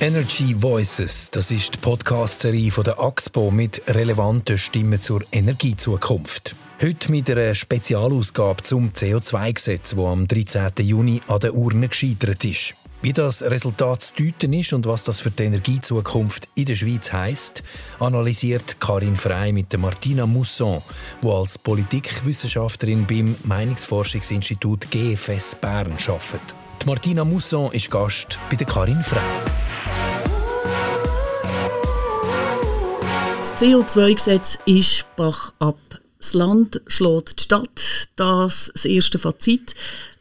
Energy Voices, das ist die Podcast-Serie von der Axpo mit relevanten Stimmen zur Energiezukunft. Heute mit einer Spezialausgabe zum CO2-Gesetz, das am 13. Juni an den Urnen gescheitert ist. Wie das Resultat zu deuten ist und was das für die Energiezukunft in der Schweiz heisst, analysiert Karin Frey mit der Martina Mousson, die als Politikwissenschaftlerin beim Meinungsforschungsinstitut GFS Bern arbeitet. Die Martina Mousson ist Gast bei der Karin Frey. Das CO2-Gesetz ist Bach ab. Das Land schlägt die Stadt, das erste Fazit.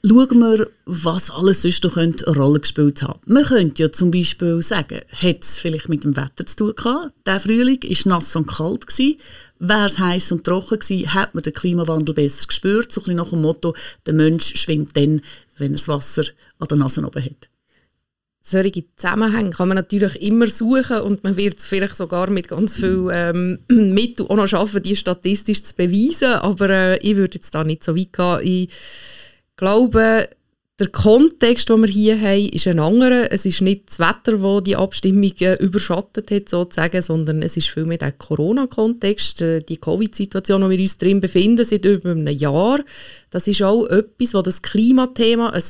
Schauen wir, was alles sonst noch eine Rolle gespielt haben. Man könnte ja zum Beispiel sagen, hat es vielleicht mit dem Wetter zu tun gehabt? Der Frühling war nass und kalt. Wäre es heiß und trocken gewesen, hätte man den Klimawandel besser gespürt. So ein bisschen nach dem Motto, der Mensch schwimmt dann, wenn er das Wasser an der Nase oben hat. Solche Zusammenhänge kann man natürlich immer suchen und man wird vielleicht sogar mit ganz vielen Mitteln auch noch schaffen, die statistisch zu beweisen. Aber ich würde jetzt da nicht so weit gehen. Ich glaube, der Kontext, den wir hier haben, ist ein anderer. Es ist nicht das Wetter, das die Abstimmung überschattet hat, sozusagen, sondern es ist vielmehr der Corona-Kontext, die Covid-Situation, in der wir uns drin befinden, seit über einem Jahr. Das ist auch etwas, wo das Klimathema ein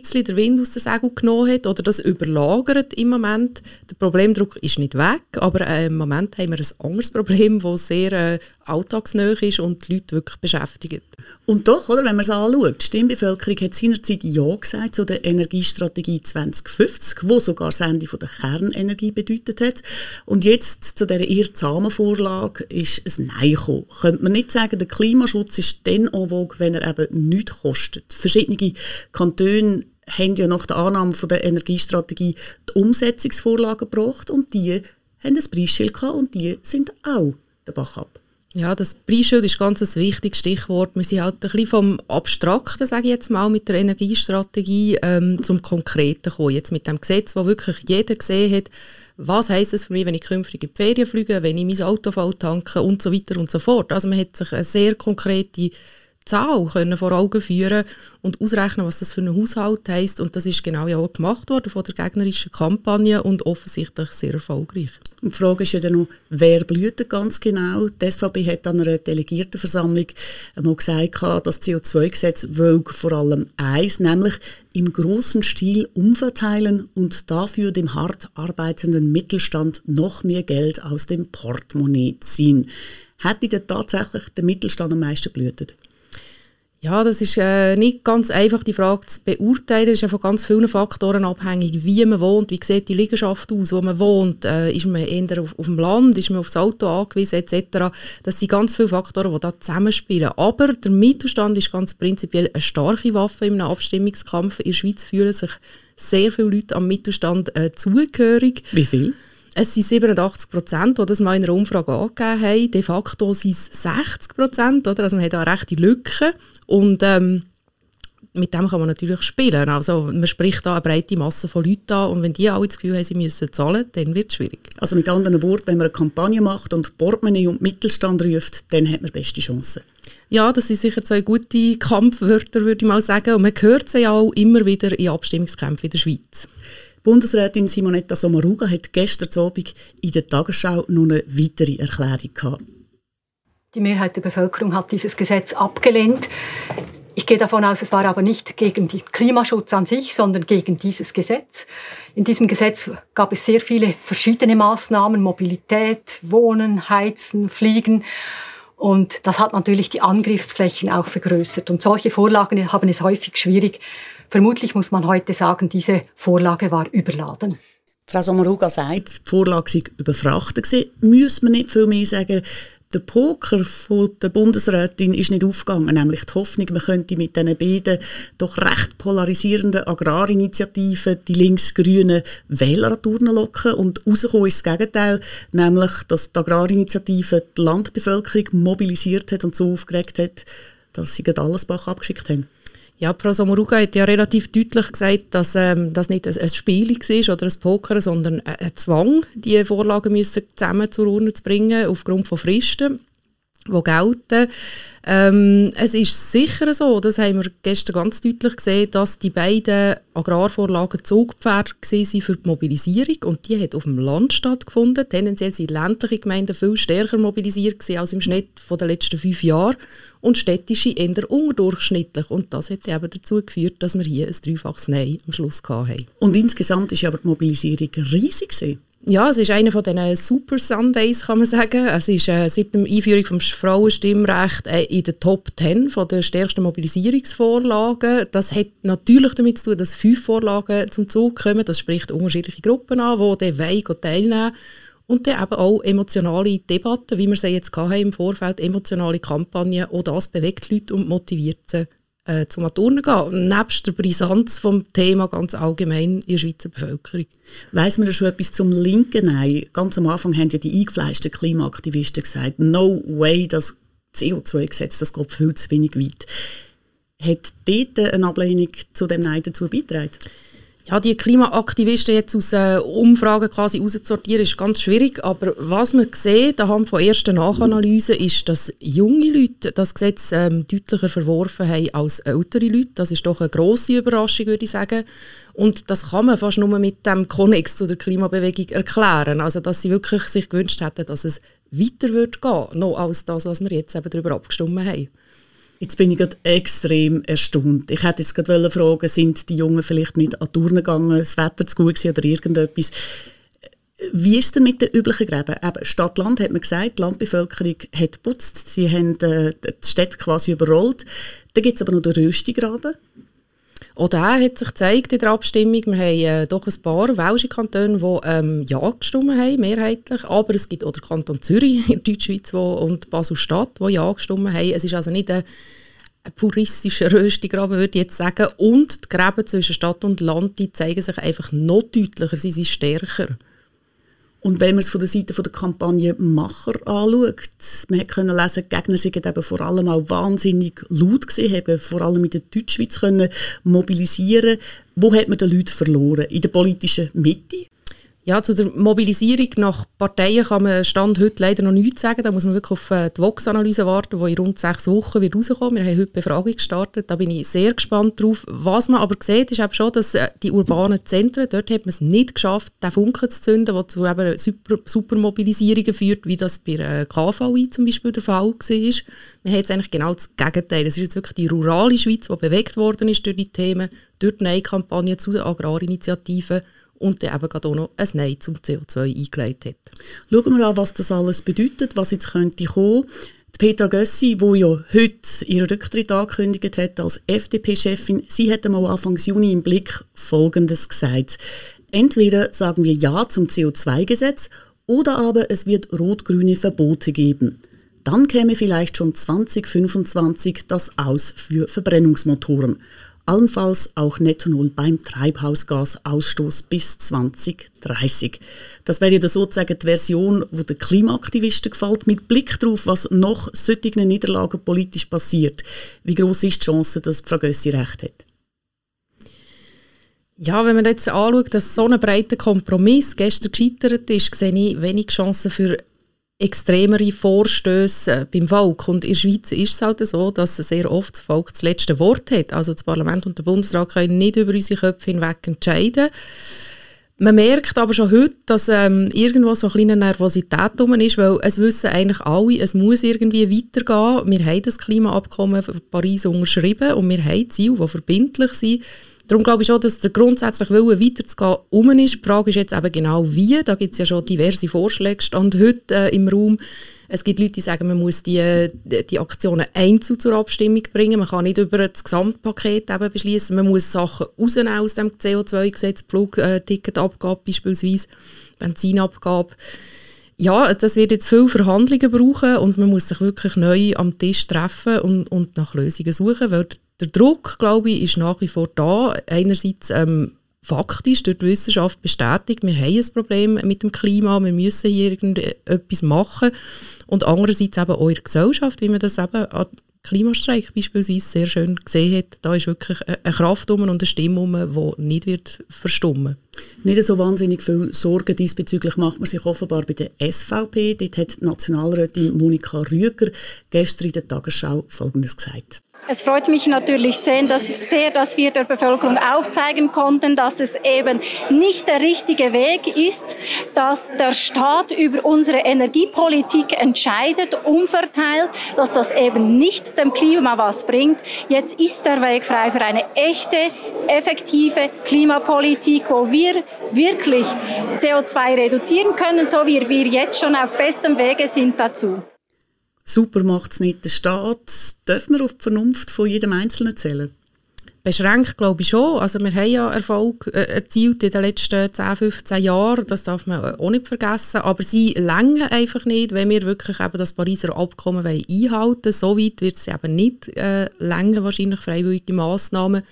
bisschen der Wind aus der Segel genommen hat oder das überlagert im Moment. Der Problemdruck ist nicht weg, aber im Moment haben wir ein anderes Problem, das sehr alltagsnah ist und die Leute wirklich beschäftigt. Und doch, oder, wenn man es anschaut, die Stimmbevölkerung hat seinerzeit Ja gesagt zu der Energiestrategie 2050, die sogar das Ende der Kernenergie bedeutet hat. Und jetzt zu dieser eher zahmen Vorlage ist ein Nein gekommen. Könnte man nicht sagen, der Klimaschutz ist dann en vogue, wenn er eben nichts kostet. Verschiedene Kantone haben ja nach der Annahme der Energiestrategie die Umsetzungsvorlagen gebracht und die haben ein Preisschild gehabt und die sind auch den Bach ab. Ja, das Preisschild ist ganz ein wichtiges Stichwort. Wir sind halt ein bisschen vom Abstrakten, sage ich jetzt mal, mit der Energiestrategie zum Konkreten gekommen. Jetzt mit dem Gesetz, wo wirklich jeder gesehen hat, was heisst es für mich, wenn ich künftig in die Ferien fliege, wenn ich mein Auto voll tanke und so weiter und so fort. Also man hat sich eine sehr konkrete Zahl können vor Augen führen und ausrechnen, was das für einen Haushalt heisst. Und das ist genau ja auch gemacht worden von der gegnerischen Kampagne und offensichtlich sehr erfolgreich. Und die Frage ist ja dann noch, wer blüht ganz genau? Die SVP hat an einer Delegiertenversammlung einmal gesagt, dass das CO2-Gesetz vor allem eins, nämlich im grossen Stil umverteilen und dafür dem hart arbeitenden Mittelstand noch mehr Geld aus dem Portemonnaie ziehen. Hätte denn tatsächlich der Mittelstand am meisten blühtet? Ja, das ist nicht ganz einfach, die Frage zu beurteilen. Es ist ja von ganz vielen Faktoren abhängig, wie man wohnt, wie sieht die Liegenschaft aus, wo man wohnt, ist man eher auf dem Land, ist man aufs Auto angewiesen etc. Das sind ganz viele Faktoren, die da zusammenspielen. Aber der Mittelstand ist ganz prinzipiell eine starke Waffe in einem Abstimmungskampf. In der Schweiz fühlen sich sehr viele Leute am Mittelstand zugehörig. Wie viel? Es sind 87%, die das mal in einer Umfrage angegeben haben. De facto sind es 60%. Oder? Also man hat da eine rechte Lücke. Und mit dem kann man natürlich spielen. Also man spricht da eine breite Masse von Leuten an. Und wenn die alle das Gefühl haben, sie müssen zahlen, dann wird es schwierig. Also mit anderen Worten, wenn man eine Kampagne macht und Portemonnaie und Mittelstand ruft, dann hat man beste Chancen. Ja, das sind sicher zwei gute Kampfwörter, würde ich mal sagen. Und man hört sie ja auch immer wieder in Abstimmungskämpfen in der Schweiz. Bundesrätin Simonetta Sommaruga hat gestern Abend in der Tagesschau noch eine weitere Erklärung gehabt. Die Mehrheit der Bevölkerung hat dieses Gesetz abgelehnt. Ich gehe davon aus, es war aber nicht gegen den Klimaschutz an sich, sondern gegen dieses Gesetz. In diesem Gesetz gab es sehr viele verschiedene Maßnahmen, Mobilität, Wohnen, Heizen, Fliegen. Und das hat natürlich die Angriffsflächen auch vergrößert. Und solche Vorlagen haben es häufig schwierig. Vermutlich muss man heute sagen, diese Vorlage war überladen. Frau Sommaruga sagt, die Vorlage sei überfrachtet gewesen. Müssen wir nicht viel mehr sagen, der Poker von der Bundesrätin ist nicht aufgegangen, nämlich die Hoffnung, man könnte mit diesen beiden doch recht polarisierenden Agrarinitiativen die links-grünen Wähler an die Urne locken. Und rausgekommen ist das Gegenteil, nämlich, dass die Agrarinitiative die Landbevölkerung mobilisiert hat und so aufgeregt hat, dass sie alles Bach abgeschickt haben. Ja, Frau Sommaruga hat ja relativ deutlich gesagt, dass das nicht ein Spiel war oder ein Poker, sondern ein Zwang, die Vorlagen müssen zusammen zur Urne zu bringen, aufgrund von Fristen. die gelten. Es ist sicher so, das haben wir gestern ganz deutlich gesehen, dass die beiden Agrarvorlagen Zugpferde waren für die Mobilisierung und die hat auf dem Land stattgefunden. Tendenziell sind ländliche Gemeinden viel stärker mobilisiert als im Schnitt der letzten 5 Jahre und städtische eher unterdurchschnittlich. Und das hat eben dazu geführt, dass wir hier ein 3-faches Nein am Schluss hatten. Und insgesamt war aber die Mobilisierung riesig gewesen. Ja, es ist einer von diesen Super Sundays, kann man sagen. Es ist seit der Einführung des Frauenstimmrechts in den Top 10 von der stärksten Mobilisierungsvorlagen. Das hat natürlich damit zu tun, dass 5 Vorlagen zum Zug kommen. Das spricht unterschiedliche Gruppen an, die dann wollen teilnehmen. Und dann eben auch emotionale Debatten, wie wir sie jetzt hatten im Vorfeld, emotionale Kampagnen. Auch das bewegt die Leute und motiviert sie, zum Turnen gehen, nebst der Brisanz des Themas ganz allgemein in der Schweizer Bevölkerung. Weiss man da schon etwas zum linken Nein? Ganz am Anfang haben ja die eingefleischten Klimaaktivisten gesagt, no way, das CO2-Gesetz, das geht viel zu wenig weit. Hat dort eine Ablehnung zu dem Nein dazu beigetragen? Ja, die Klimaaktivisten jetzt aus Umfragen quasi rauszusortieren, ist ganz schwierig. Aber was man sieht, anhand von ersten Nachanalysen, ist, dass junge Leute das Gesetz deutlicher verworfen haben als ältere Leute. Das ist doch eine grosse Überraschung, würde ich sagen. Und das kann man fast nur mit dem Konnex zu der Klimabewegung erklären. Also, dass sie wirklich sich gewünscht hätten, dass es weiter würde gehen, noch als das, was wir jetzt eben darüber abgestimmt haben. Jetzt bin ich gerade extrem erstaunt. Ich hätte jetzt gerade fragen, sind die Jungen vielleicht nicht an die Turnen gegangen, das Wetter zu gut oder irgendetwas. Wie ist es denn mit den üblichen Gräben? Eben, Stadt-Land hat man gesagt, die Landbevölkerung hat geputzt, sie haben die Städte quasi überrollt. Dann gibt es aber noch den Röstigraben. Auch der hat sich gezeigt in der Abstimmung. Wir haben doch ein paar welsche Kantone, die Ja gestimmt haben, mehrheitlich. Aber es gibt auch den Kanton Zürich in der Deutschschweiz und Basel-Stadt, die Ja gestimmt haben. Es ist also nicht ein puristischer Röstigraben, würde ich jetzt sagen. Und die Gräben zwischen Stadt und Land, die zeigen sich einfach noch deutlicher, sie sind stärker. Und wenn man es von der Seite der Kampagnenmacher anschaut, man konnte lesen, die Gegner sind eben vor allem auch wahnsinnig laut gewesen, haben vor allem in der Deutschschweiz können mobilisieren. Wo hat man den Leuten verloren? In der politischen Mitte? Ja, zu der Mobilisierung nach Parteien kann man Stand heute leider noch nichts sagen. Da muss man wirklich auf die Vox-Analyse warten, die in rund 6 Wochen wird rauskommen. Wir haben heute die Befragung gestartet, da bin ich sehr gespannt drauf. Was man aber sieht, ist eben schon, dass die urbanen Zentren, dort hat man es nicht geschafft, den Funken zu zünden, der zu eben Supermobilisierungen führt, wie das bei der KVI zum Beispiel der Fall war. Man hat jetzt eigentlich genau das Gegenteil. Es ist jetzt wirklich die rurale Schweiz, die bewegt worden ist durch die Themen, durch die Nein-Kampagne zu den Agrarinitiativen, und der eben gerade auch noch ein Nein zum CO2 eingelegt hat. Schauen wir an, was das alles bedeutet, was jetzt könnte kommen. Die Petra Gössi, die ja heute ihren Rücktritt angekündigt hat als FDP-Chefin, sie hat einmal Anfang Juni im Blick Folgendes gesagt. Entweder sagen wir Ja zum CO2-Gesetz oder aber es wird rot-grüne Verbote geben. Dann käme vielleicht schon 2025 das Aus für Verbrennungsmotoren. Allenfalls auch Netto Null beim Treibhausgasausstoß bis 2030. Das wäre ja sozusagen die Version, die den Klimaaktivisten gefällt, mit Blick darauf, was nach solchen Niederlagen politisch passiert. Wie gross ist die Chance, dass Frau Gössi recht hat? Ja, wenn man jetzt anschaut, dass so ein breiter Kompromiss gestern gescheitert ist, sehe ich wenig Chancen für extremere Vorstöße beim Volk. Und in der Schweiz ist es halt so, dass sehr oft das Volk das letzte Wort hat. Also das Parlament und der Bundesrat können nicht über unsere Köpfe hinweg entscheiden. Man merkt aber schon heute, dass irgendwo so eine kleine Nervosität drum ist, weil es wissen eigentlich alle, es muss irgendwie weitergehen. Wir haben das Klimaabkommen von Paris unterschrieben und wir haben Ziele, die verbindlich sind. Darum glaube ich schon, dass der grundsätzliche Wille, weiterzugehen, um ist. Die Frage ist jetzt eben genau wie. Da gibt es ja schon diverse Vorschläge, stand heute im Raum. Es gibt Leute, die sagen, man muss die Aktionen einzeln zur Abstimmung bringen. Man kann nicht über das Gesamtpaket beschließen. Man muss Sachen rausnehmen aus dem CO2-Gesetz, Flugticketabgabe beispielsweise, Benzinabgabe. Ja, das wird jetzt viele Verhandlungen brauchen und man muss sich wirklich neu am Tisch treffen und nach Lösungen suchen, weil der Druck, glaube ich, ist nach wie vor da. Einerseits faktisch durch die Wissenschaft bestätigt, wir haben ein Problem mit dem Klima, wir müssen hier irgendetwas machen. Und andererseits eben auch in der Gesellschaft, wie man das eben an Klimastreik beispielsweise sehr schön gesehen hat, da ist wirklich eine Kraft und eine Stimme die nicht wird verstummen. Nicht so wahnsinnig viel Sorgen diesbezüglich macht man sich offenbar bei der SVP. Dort hat die Nationalrätin Monika Rüger gestern in der Tagesschau Folgendes gesagt. Es freut mich natürlich sehr, dass wir der Bevölkerung aufzeigen konnten, dass es eben nicht der richtige Weg ist, dass der Staat über unsere Energiepolitik entscheidet, umverteilt, dass das eben nicht dem Klima was bringt. Jetzt ist der Weg frei für eine echte, effektive Klimapolitik, wo wir wirklich CO2 reduzieren können, so wie wir jetzt schon auf bestem Wege sind dazu. Super macht es nicht der Staat. Dürfen wir auf die Vernunft von jedem Einzelnen zählen? Beschränkt glaube ich schon. Also wir haben ja Erfolg erzielt in den letzten 10, 15 Jahren. Das darf man auch nicht vergessen. Aber sie länger einfach nicht, wenn wir wirklich eben das Pariser Abkommen einhalten wollen. So weit wird es eben nicht länger, wahrscheinlich freiwillige Massnahmen.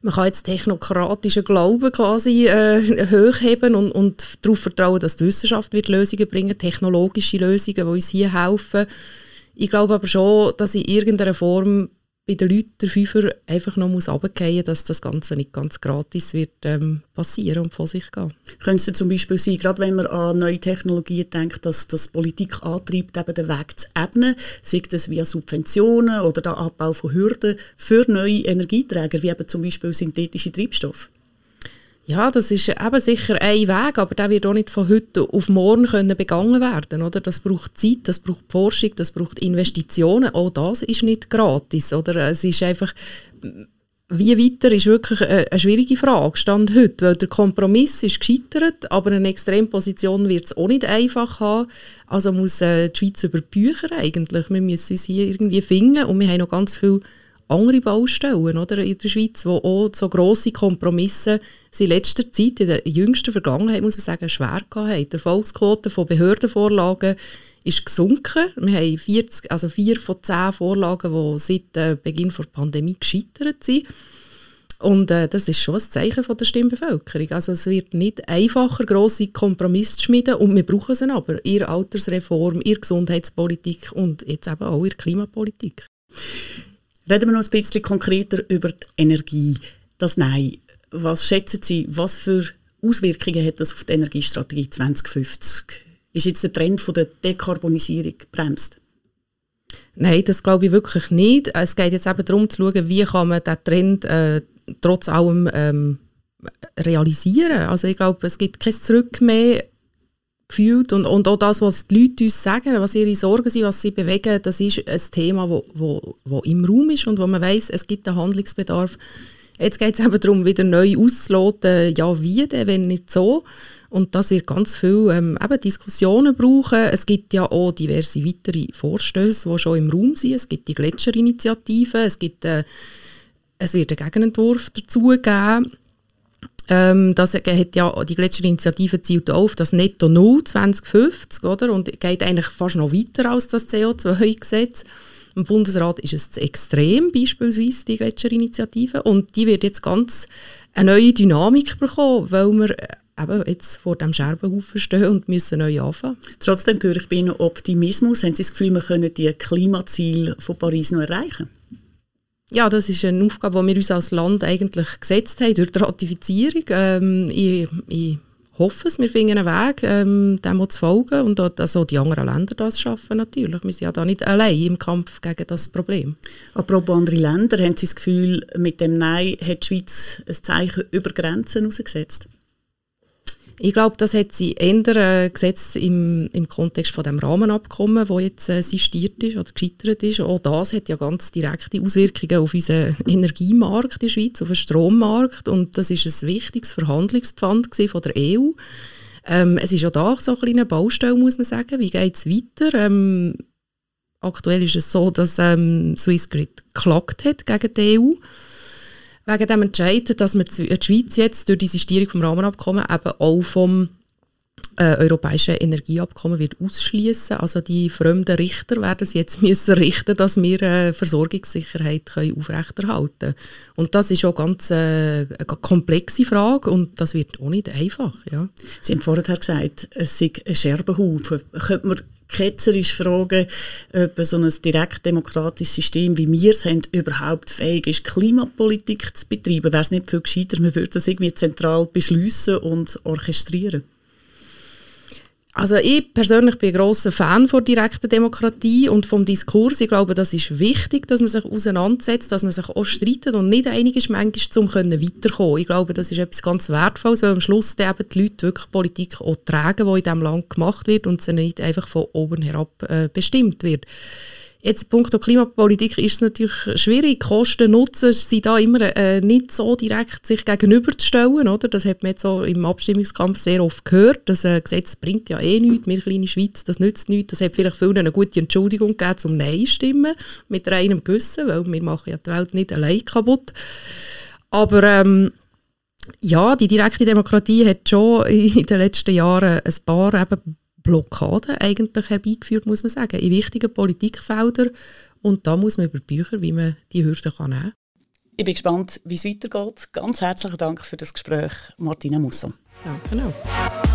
Man kann jetzt technokratischen Glauben quasi hochheben und darauf vertrauen, dass die Wissenschaft wird Lösungen bringen, technologische Lösungen, die uns hier helfen. Ich glaube aber schon, dass in irgendeiner Form bei den Leuten der Fünfer einfach noch runterfallen muss, dass das Ganze nicht ganz gratis wird passieren und von sich gehen. Könnte es zum Beispiel sein, gerade wenn man an neue Technologien denkt, dass das Politik antreibt, eben den Weg zu ebnen, sei das via Subventionen oder der Abbau von Hürden für neue Energieträger, wie eben zum Beispiel synthetische Treibstoffe? Ja, das ist eben sicher ein Weg, aber der wird auch nicht von heute auf morgen begangen werden, oder? Das braucht Zeit, das braucht Forschung, das braucht Investitionen. Auch das ist nicht gratis, oder? Es ist einfach, wie weiter ist wirklich eine schwierige Frage, Stand heute, weil der Kompromiss ist gescheitert, aber eine Extremposition wird es auch nicht einfach haben. Also muss die Schweiz über Bücher eigentlich, wir müssen uns hier irgendwie finden und wir haben noch ganz viel andere Baustellen, oder, in der Schweiz, wo auch so grosse Kompromisse in letzter Zeit, in der jüngsten Vergangenheit, muss man sagen, schwer hatten. Die Erfolgsquote von Behördenvorlagen ist gesunken. Wir haben 4 von 10 Vorlagen, die seit Beginn der Pandemie gescheitert sind. Und das ist schon ein Zeichen von der Stimmbevölkerung. Also es wird nicht einfacher, grosse Kompromisse zu schmieden, und wir brauchen sie aber in der Altersreform, in der Gesundheitspolitik und jetzt eben auch in der Klimapolitik. Reden wir noch ein bisschen konkreter über die Energie. Das Nein. Was schätzen Sie, was für Auswirkungen hat das auf die Energiestrategie 2050? Ist jetzt der Trend von der Dekarbonisierung gebremst? Nein, das glaube ich wirklich nicht. Es geht jetzt eben darum zu schauen, wie kann man diesen Trend trotz allem realisieren kann. Also ich glaube, es gibt kein Zurück mehr gefühlt. Und auch das, was die Leute uns sagen, was ihre Sorgen sind, was sie bewegen, das ist ein Thema, das wo im Raum ist und wo man weiss, es gibt einen Handlungsbedarf. Jetzt geht es eben darum, wieder neu auszuloten, ja wie denn, wenn nicht so. Und das wird ganz viele Diskussionen brauchen. Es gibt ja auch diverse weitere Vorstösse, die schon im Raum sind. Es gibt die Gletscherinitiative, es wird einen Gegenentwurf dazu geben. Das hat ja, die Gletscherinitiative zielt auf das Netto Null 2050, oder? Und geht eigentlich fast noch weiter als das CO2-Gesetz. Im Bundesrat ist es zu extrem, beispielsweise die Gletscherinitiative. Und die wird jetzt ganz eine neue Dynamik bekommen, weil wir eben jetzt vor dem Scherbenhaufen stehen und müssen neu anfangen. Trotzdem höre ich bei Ihnen Optimismus. Haben Sie das Gefühl, wir können die Klimaziele von Paris noch erreichen? Ja, das ist eine Aufgabe, die wir uns als Land eigentlich gesetzt haben durch die Ratifizierung. Ich hoffe es, wir finden einen Weg, dem zu folgen und auch, dass auch die anderen Länder das schaffen natürlich. Wir sind ja da nicht allein im Kampf gegen das Problem. Apropos andere Länder, haben Sie das Gefühl, mit dem Nein hat die Schweiz ein Zeichen über Grenzen hinausgesetzt? Ich glaube, das hat sie ändern gesetzt im Kontext von dem Rahmenabkommen, das jetzt sistiert ist oder gescheitert ist. Auch das hat ja ganz direkte Auswirkungen auf unseren Energiemarkt in der Schweiz, auf den Strommarkt. Und das war ein wichtiges Verhandlungspfand von der EU. Es ist ja da so ein kleiner Baustelle, muss man sagen. Wie geht es weiter? Aktuell ist es so, dass Swissgrid geklagt hat gegen die EU. Wegen dem Entscheid, dass wir die Schweiz jetzt durch die Sistierung vom Rahmenabkommen eben auch vom europäischen Energieabkommen wird ausschliessen. Also die fremden Richter werden es jetzt müssen richten, dass wir Versorgungssicherheit können aufrechterhalten. Und das ist auch ganz eine komplexe Frage und das wird auch nicht einfach. Ja. Sie haben vorher gesagt, es sei ein Scherbenhaufen. Könnte man ketzerisch fragen, ob so ein direktdemokratisches System, wie wir es haben, überhaupt fähig ist, Klimapolitik zu betreiben. Wäre es nicht viel gescheiter, man würde das irgendwie zentral beschliessen und orchestrieren? Also ich persönlich bin ein grosser Fan von direkter Demokratie und vom Diskurs. Ich glaube, das ist wichtig, dass man sich auseinandersetzt, dass man sich auch streitet und nicht einig ist, manchmal, um weiterzukommen. Ich glaube, das ist etwas ganz Wertvolles, weil am Schluss eben die Leute wirklich Politik auch tragen, die in diesem Land gemacht wird und sie nicht einfach von oben herab bestimmt wird. Jetzt, punkto Klimapolitik, ist es natürlich schwierig. Kosten, Nutzen sind da immer nicht so direkt sich gegenüberzustellen, oder? Das hat man jetzt so im Abstimmungskampf sehr oft gehört. Das Gesetz bringt ja eh nichts, wir kleine Schweiz, das nützt nichts. Das hat vielleicht vielen eine gute Entschuldigung gegeben, um Nein zu stimmen, mit reinem Gewissen, weil wir machen ja die Welt nicht allein kaputt. Aber ja, die direkte Demokratie hat schon in den letzten Jahren ein paar eben Blockaden eigentlich herbeigeführt, muss man sagen, in wichtigen Politikfeldern. Und da muss man über Bücher, wie man die Hürden kann nehmen. Ich bin gespannt, wie es weitergeht. Ganz herzlichen Dank für das Gespräch, Martina Mousson. Danke auch.